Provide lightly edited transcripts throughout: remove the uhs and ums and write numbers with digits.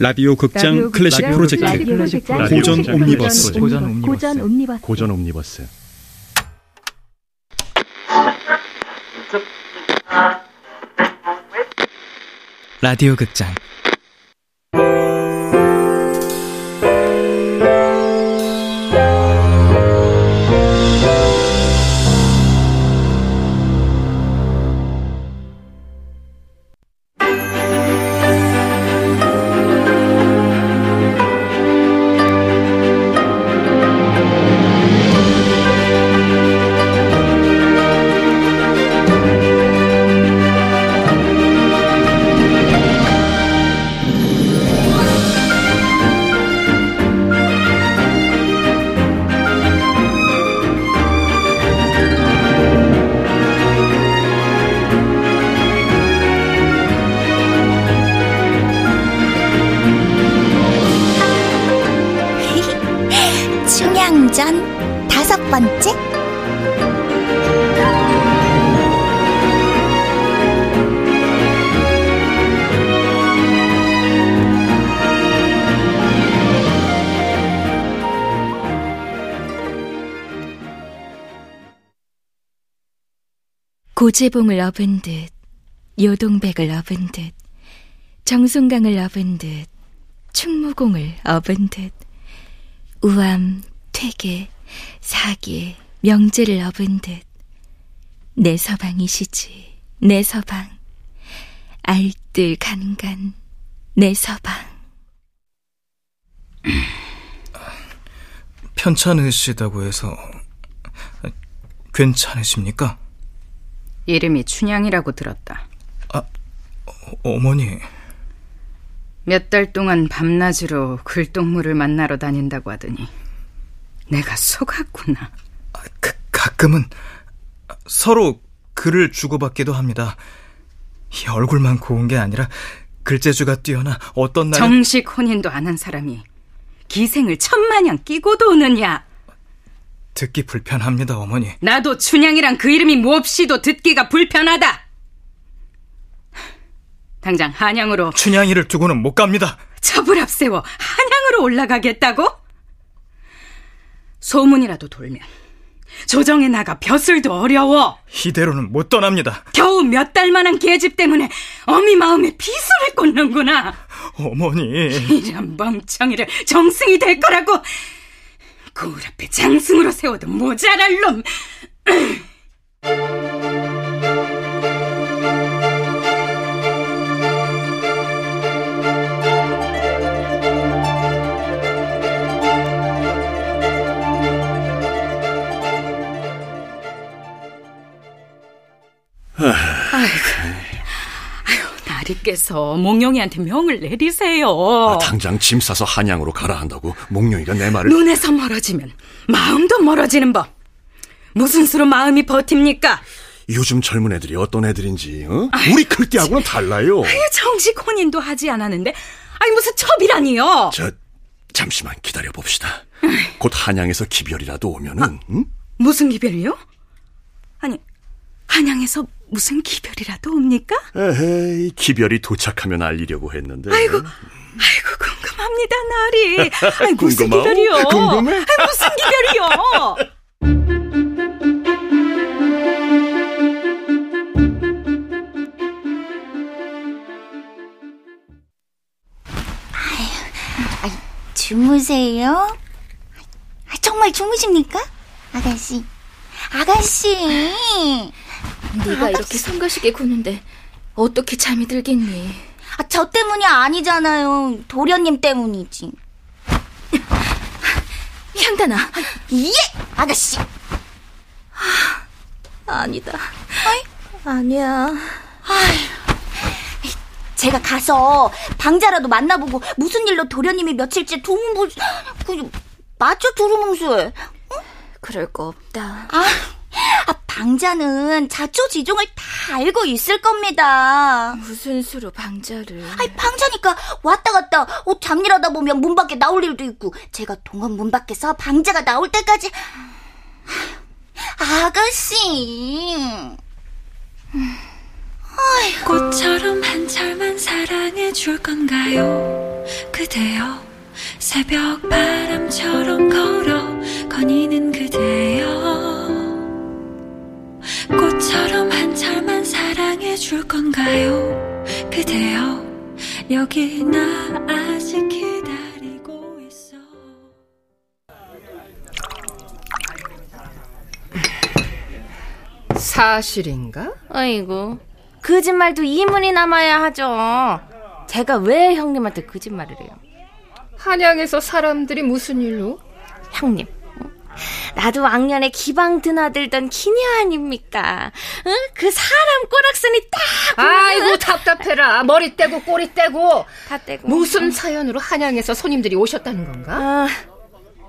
라디오 극장 클래식 프로젝트 고전 옴니버스 라디오 극장 춘향전 5번째 고재봉을 업은 듯 요동백을 업은 듯 정순강을 업은 듯 충무공을 업은 듯 우암, 퇴계, 사계, 명제를 업은 듯 내 서방이시지, 내 서방 알뜰간간, 내 서방 편찮으시다고 해서 괜찮으십니까? 이름이 춘향이라고 들었다. 어머니 몇 달 동안 밤낮으로 글동무를 만나러 다닌다고 하더니 내가 속았구나. 가끔은 서로 글을 주고받기도 합니다. 얼굴만 고운 게 아니라 글재주가 뛰어나 어떤 날 정식 혼인도 안 한 사람이 기생을 천마냥 끼고도 오느냐. 듣기 불편합니다, 어머니. 나도 춘향이란 그 이름이 몹시도 듣기가 불편하다. 당장 한양으로 춘향이를 두고는 못 갑니다. 첩을 앞세워 한양으로 올라가겠다고? 소문이라도 돌면 조정에 나가 벼슬도 어려워. 이대로는 못 떠납니다. 겨우 몇 달만한 계집 때문에 어미 마음에 비수를 꽂는구나. 어머니 이런 멍청이를 정승이 될 거라고 거울 앞에 장승으로 세워도 모자랄 놈. 아리께서 몽룡이한테 명을 내리세요. 당장 짐 싸서 한양으로 가라 한다고 몽룡이가 내 말을. 눈에서 멀어지면 마음도 멀어지는 법. 무슨 수로 마음이 버팁니까? 요즘 젊은 애들이 어떤 애들인지 우리 클 때하고는 달라요. 정식 혼인도 하지 않았는데 무슨 첩이라니요. 잠시만 기다려봅시다. 곧 한양에서 기별이라도 오면은. 응? 무슨 기별이요? 한양에서 무슨 기별이라도 옵니까? 에헤이, 기별이 도착하면 알리려고 했는데. 아이고 궁금합니다, 나리. 무슨 기별이요? 궁금해? 무슨 기별이요? 주무세요? 정말 주무십니까? 아가씨. 네가 이렇게 성가시게 구는데 어떻게 잠이 들겠니? 저 때문이 아니잖아요. 도련님 때문이지. 향단아. 예, 아가씨. 아니다. 아니야. 제가 가서 방자라도 만나보고 무슨 일로 도련님이 며칠째 맞춰 두루뭉술. 응? 그럴 거 없다. 방자는 자초지종을 다 알고 있을 겁니다. 무슨 수로 방자를. 방자니까 왔다 갔다 옷 잡일하다 보면 문 밖에 나올 일도 있고 제가 동원 문 밖에서 방자가 나올 때까지. 아가씨. 꽃처럼 한 철만 사랑해 줄 건가요? 그대여 새벽 바람처럼 걸어 거니는 그대여 꽃처럼 한 절만 사랑해 줄 건가요 그대여 여기 나 아직 기다리고 있어. 사실인가? 아이고 거짓말도 이문이 남아야 하죠. 제가 왜 형님한테 거짓말을 해요? 한양에서 사람들이 무슨 일로? 형님, 나도 왕년에 기방 드나들던 기녀 아닙니까? 응? 그 사람 꼬락선이 딱! 아이고 답답해라. 머리 떼고 꼬리 떼고. 다 떼고. 무슨 사연으로 한양에서 손님들이 오셨다는 건가? 아,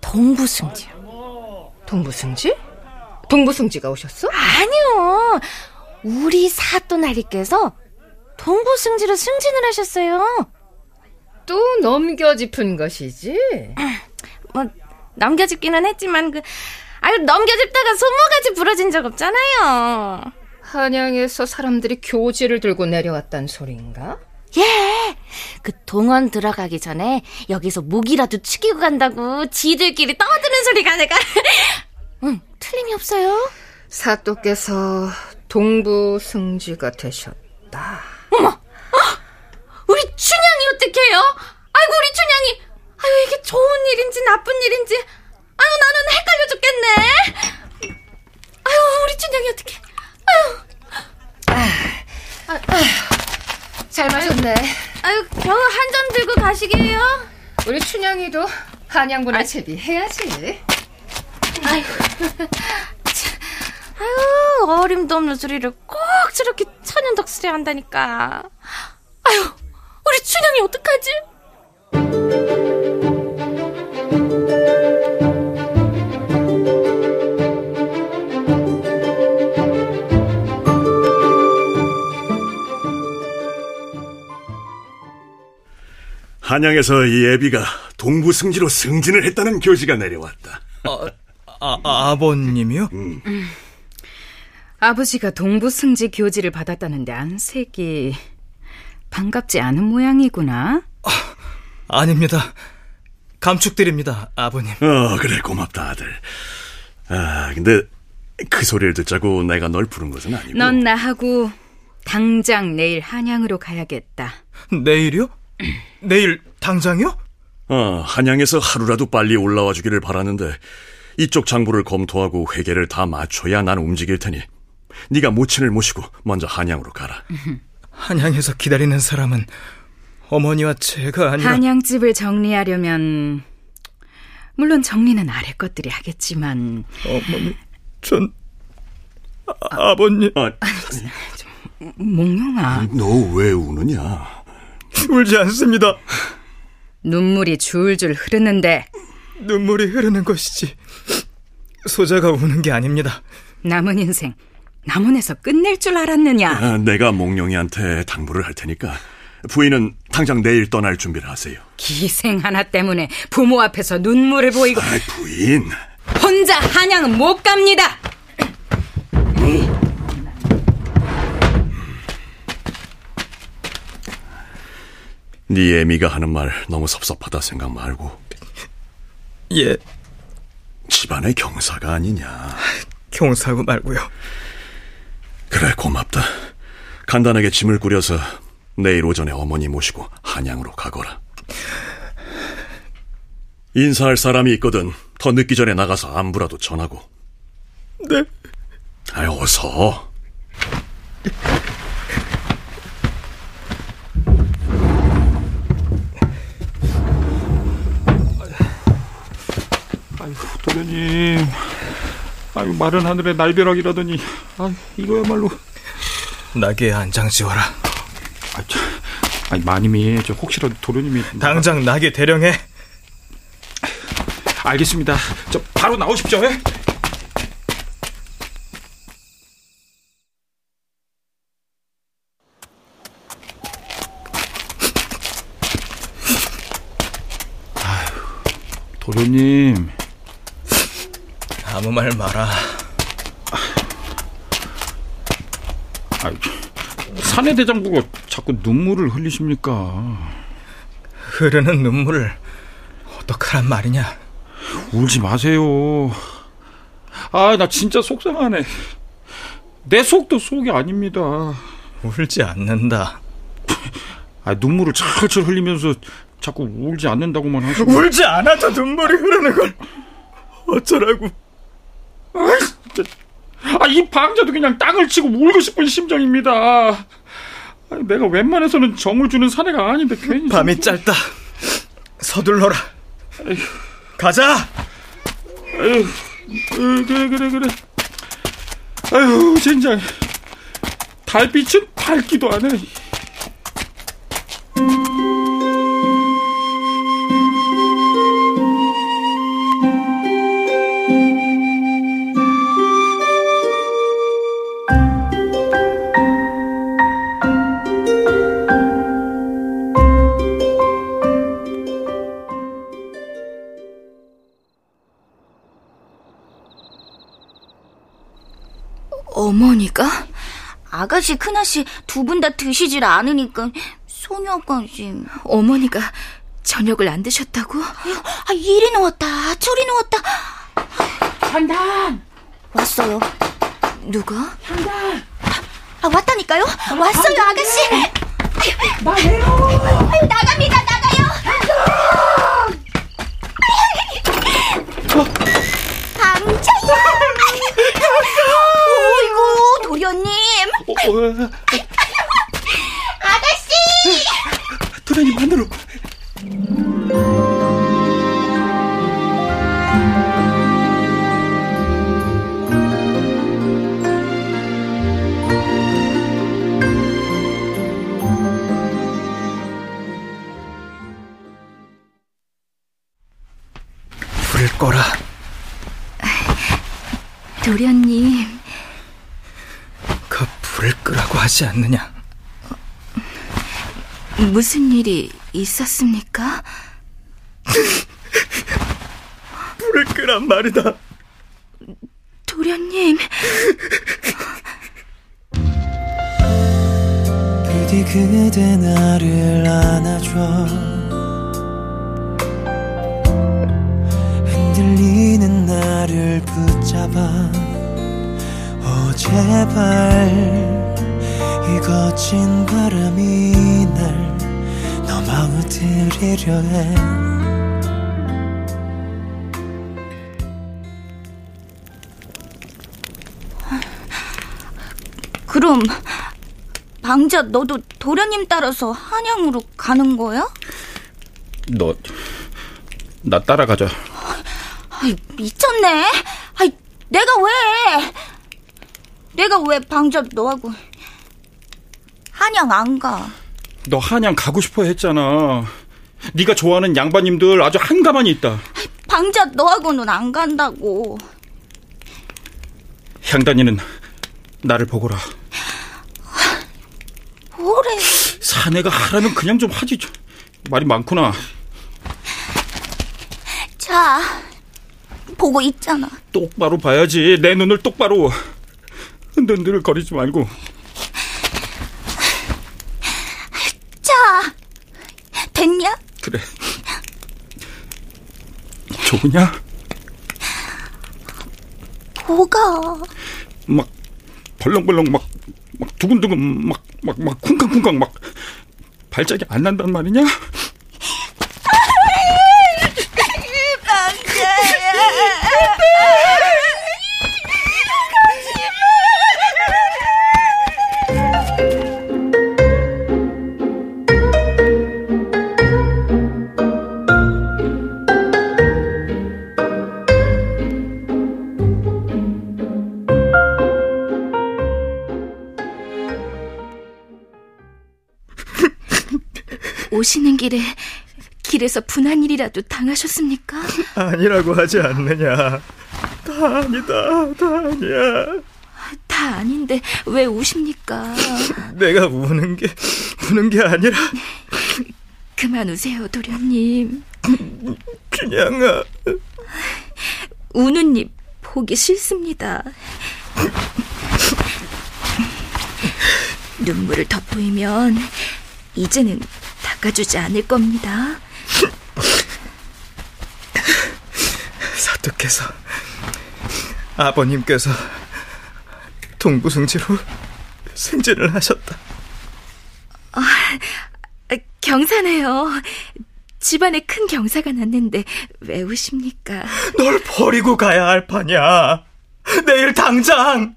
동부승지요. 동부승지? 동부승지가 오셨어? 아니요. 우리 사또나리께서 동부승지로 승진을 하셨어요. 또 넘겨짚은 것이지? 뭐 넘겨짚기는 했지만 넘겨짚다가 소모같이 부러진 적 없잖아요. 한양에서 사람들이 교지를 들고 내려왔단 소린가? 예, 그 동원 들어가기 전에 여기서 목이라도 축이고 간다고 지들끼리 떠드는 소리가 내가 응, 틀림이 없어요. 사또께서 동부승지가 되셨다. 어머! 우리 춘향이 어떡해요? 아이고 우리 춘향이, 아유 이게 좋은 일인지 나쁜 일인지, 아유 나는 헷갈려 죽겠네. 아유 우리 춘향이 어떡해? 아유. 잘 마셨네. 아유 겨우 한 잔 들고 가시게요? 우리 춘향이도 한양군의 채비 해야지. 아유. 아유 어림도 없는 소리를 꼭 저렇게 천연덕스레 한다니까. 아유 우리 춘향이 어떡하지? 한양에서 이 애비가 동부승지로 승진을 했다는 교지가 내려왔다. 아버님이요? 아버지가 동부승지 교지를 받았다는데 안색이 반갑지 않은 모양이구나. 아닙니다. 감축드립니다, 아버님. 그래, 고맙다, 아들. 근데 그 소리를 듣자고 내가 널 부른 것은 아니고. 넌 나하고 당장 내일 한양으로 가야겠다. 내일이요? 내일 당장이요? 한양에서 하루라도 빨리 올라와 주기를 바라는데 이쪽 장부를 검토하고 회계를 다 맞춰야 난 움직일 테니 네가 모친을 모시고 먼저 한양으로 가라. 한양에서 기다리는 사람은 어머니와 제가 아니라. 한양집을 정리하려면 물론 정리는 아래 것들이 하겠지만. 어머니, 전 아버님. 아니, 몽룡아. 너 왜 우느냐? 울지 않습니다. 눈물이 줄줄 흐르는데. 눈물이 흐르는 것이지 소자가 우는 게 아닙니다. 남은 인생 남원에서 끝낼 줄 알았느냐? 내가 몽룡이한테 당부를 할 테니까 부인은 당장 내일 떠날 준비를 하세요. 기생 하나 때문에 부모 앞에서 눈물을 보이고. 부인 혼자 한양은 못 갑니다. 네 애미가 하는 말 너무 섭섭하다 생각 말고. 예. 집안의 경사가 아니냐. 경사고 말고요. 그래, 고맙다. 간단하게 짐을 꾸려서 내일 오전에 어머니 모시고 한양으로 가거라. 인사할 사람이 있거든. 더 늦기 전에 나가서 안부라도 전하고. 네. 아유, 어서. 도련님, 아유 마른 하늘에 날벼락이라더니, 아 이거야말로 나귀에 안장지워라. 아니 마님이 저 혹시라도 도련님이 당장 나귀 대령해. 알겠습니다. 저 바로 나오십시오. 예? 도련님. 아무 말 마라. 사내 대장부가 자꾸 눈물을 흘리십니까? 흐르는 눈물을 어떡하란 말이냐. 울지 마세요. 아, 나 진짜 속상하네. 내 속도 속이 아닙니다. 울지 않는다. 아, 눈물을 철철 흘리면서 자꾸 울지 않는다고만 하시고. 울지 않아도 눈물이 흐르는 걸 어쩌라고. 아, 진짜. 아, 이 방자도 그냥 땅을 치고 울고 싶은 심정입니다. 아, 내가 웬만해서는 정을 주는 사내가 아닌데 괜히. 밤이 짧다. 서둘러라. 에휴. 가자. 에휴. 그래. 아유, 젠장. 달빛은 밝기도 안 해. 어머니가? 아가씨, 큰아씨 두 분 다 드시질 않으니까 소녀까지. 어머니가 저녁을 안 드셨다고? 아, 이리 놓았다 저리 놓았다. 향단 왔어요. 누가? 향단. 아, 왔다니까요. 아, 왔어요. 향단. 아가씨 나가요. 아유, 나갑니다. 나가요. 방자야. 오이고 도련님. 아가씨. 도련님 만들어. 부를 거라. 도련님. 그 불을 끄라고 하지 않느냐. 무슨 일이 있었습니까? 불을 끄란 말이다. 도련님. 부디 그대 나를 안아줘. 들리는 나를 붙잡아. 오, 제발 이 거친 바람이 날 넘어뜨리려 해. 그럼 방자 너도 도련님 따라서 한양으로 가는 거야? 너, 나 따라가자. 아이, 미쳤네. 아이, 내가 왜 방자 너하고 한양 안 가? 너 한양 가고 싶어 했잖아. 네가 좋아하는 양반님들 아주 한가만히 있다. 아이, 방자 너하고는 안 간다고. 향단이는 나를 보거라. 뭐래? 사내가 하라면 그냥 좀 하지. 말이 많구나. 자, 보고 있잖아. 똑바로 봐야지. 내 눈을 똑바로. 흔들흔들 거리지 말고. 자, 됐냐? 그래. 좋으냐? 뭐가? 막 벌렁벌렁 막 두근두근 막 쿵쾅쿵쾅 막 발작이 안 난단 말이냐? 오시는 길에서 분한 일이라도 당하셨습니까? 아니라고 하지 않느냐. 다 아니다. 다 아니야. 다 아닌데 왜 우십니까? 내가 우는 게 아니라. 그만 우세요, 도련님. 춘향아. 우는 입 보기 싫습니다. 눈물을 덮으면 이제는 닦아주지 않을 겁니다. 어떻게서 아버님께서 동부승지로 승진을 하셨다. 아, 경사네요. 집안에 큰 경사가 났는데 왜 우십니까? 널 버리고 가야 할 판이야. 내일 당장.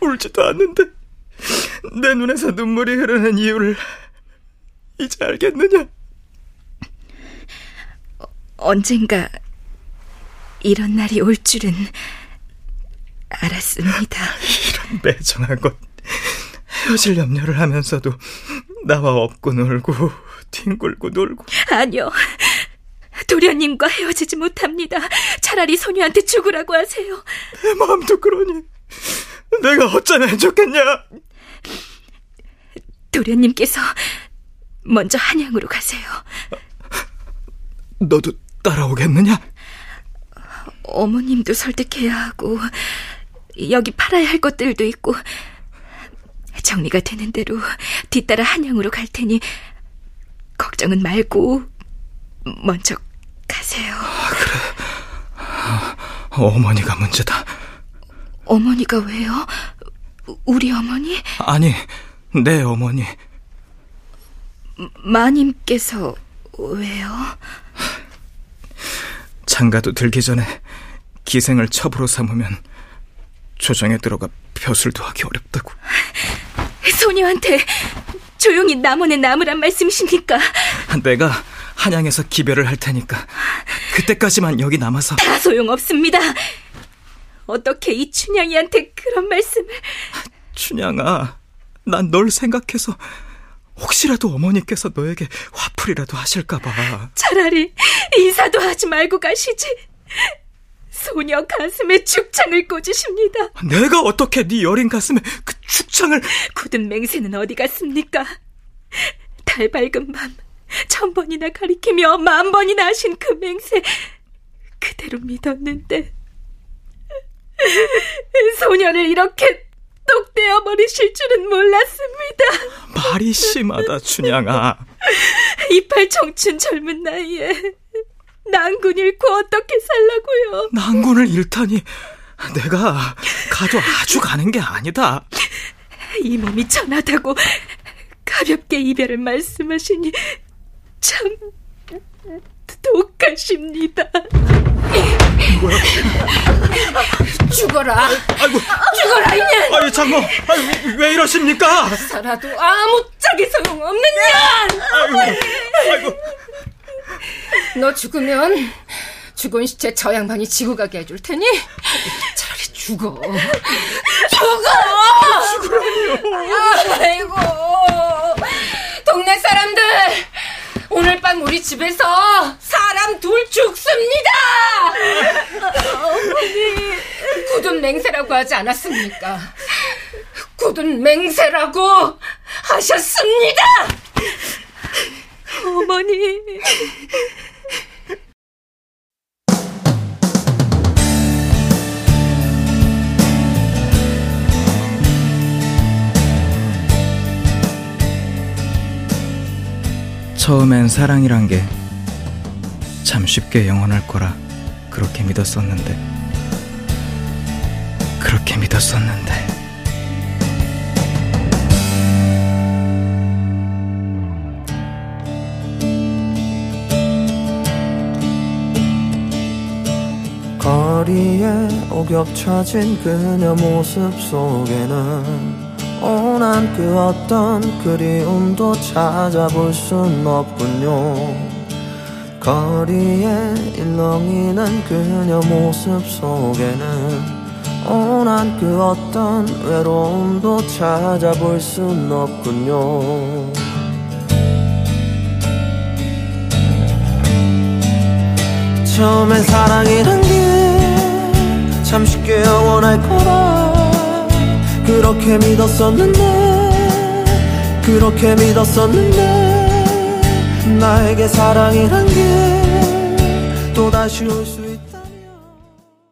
울지도 않는데 내 눈에서 눈물이 흐르는 이유를 이제 알겠느냐? 언젠가 이런 날이 올 줄은 알았습니다. 이런 매정한 것. 헤어질 염려를 하면서도 나와 업고 놀고 뒹굴고 놀고. 아니요, 도련님과 헤어지지 못합니다. 차라리 소녀한테 죽으라고 하세요. 내 마음도 그러니 내가 어쩌면 좋겠냐? 도련님께서 먼저 한양으로 가세요. 너도 따라오겠느냐? 어머님도 설득해야 하고 여기 팔아야 할 것들도 있고. 정리가 되는 대로 뒤따라 한양으로 갈 테니 걱정은 말고 먼저 가세요. 아, 그래. 어머니가 문제다. 어머니가 왜요? 우리 어머니? 아니, 내 어머니. 마님께서 왜요? 장가도 들기 전에 기생을 첩으로 삼으면 조정에 들어가 벼슬도 하기 어렵다고. 소녀한테 조용히 남원에 남으란 말씀이십니까? 내가 한양에서 기별을 할 테니까 그때까지만 여기 남아서. 다 소용없습니다. 어떻게 이 춘향이한테 그런 말씀을. 춘향아, 난 널 생각해서 혹시라도 어머니께서 너에게 화풀이라도 하실까 봐. 차라리 인사도 하지 말고 가시지. 소녀 가슴에 죽창을 꽂으십니다. 내가 어떻게 네 여린 가슴에 그 죽창을. 굳은 맹세는 어디 갔습니까? 달 밝은 밤 1000번이나 가리키며 10,000번이나 하신 그 맹세 그대로 믿었는데 소녀를 이렇게 똑대어 버리실 줄은 몰랐습니다. 말이 심하다, 춘향아. 이팔 청춘 젊은 나이에 난군 잃고 어떻게 살라고요? 난군을 잃다니. 내가 가도 아주 가는 게 아니다. 이 몸이 천하다고 가볍게 이별을 말씀하시니 참 독하십니다. 뭐야? 죽어라. 아이고. 죽어라 이년. 아유 장모, 아유 왜 이러십니까? 살아도 아무짝에 소용없는 년. 아이고. 너 죽으면 죽은 시체 저 양반이 지고 가게 해줄 테니 차라리 죽어. 죽으라고요. 아이고, 동네 사람들 오늘 밤 우리 집에서 사람 둘 죽습니다. 어머니, 굳은 맹세라고 하지 않았습니까? 굳은 맹세라고 하셨습니다. 어머니. 처음엔 사랑이란 게 참 쉽게 영원할 거라 그렇게 믿었었는데, 거리에 옥엽쳐진 그녀 모습 속에는 오난 그 어떤 그리움도 찾아볼 순 없군요. 거리에 일렁이는 그녀 모습 속에는 오난 그 어떤 외로움도 찾아볼 순 없군요. 처음엔 사랑이란 게 참 쉽게 영원할 거라 그렇게 믿었었는데 나에게 사랑이란 게 또다시 올 수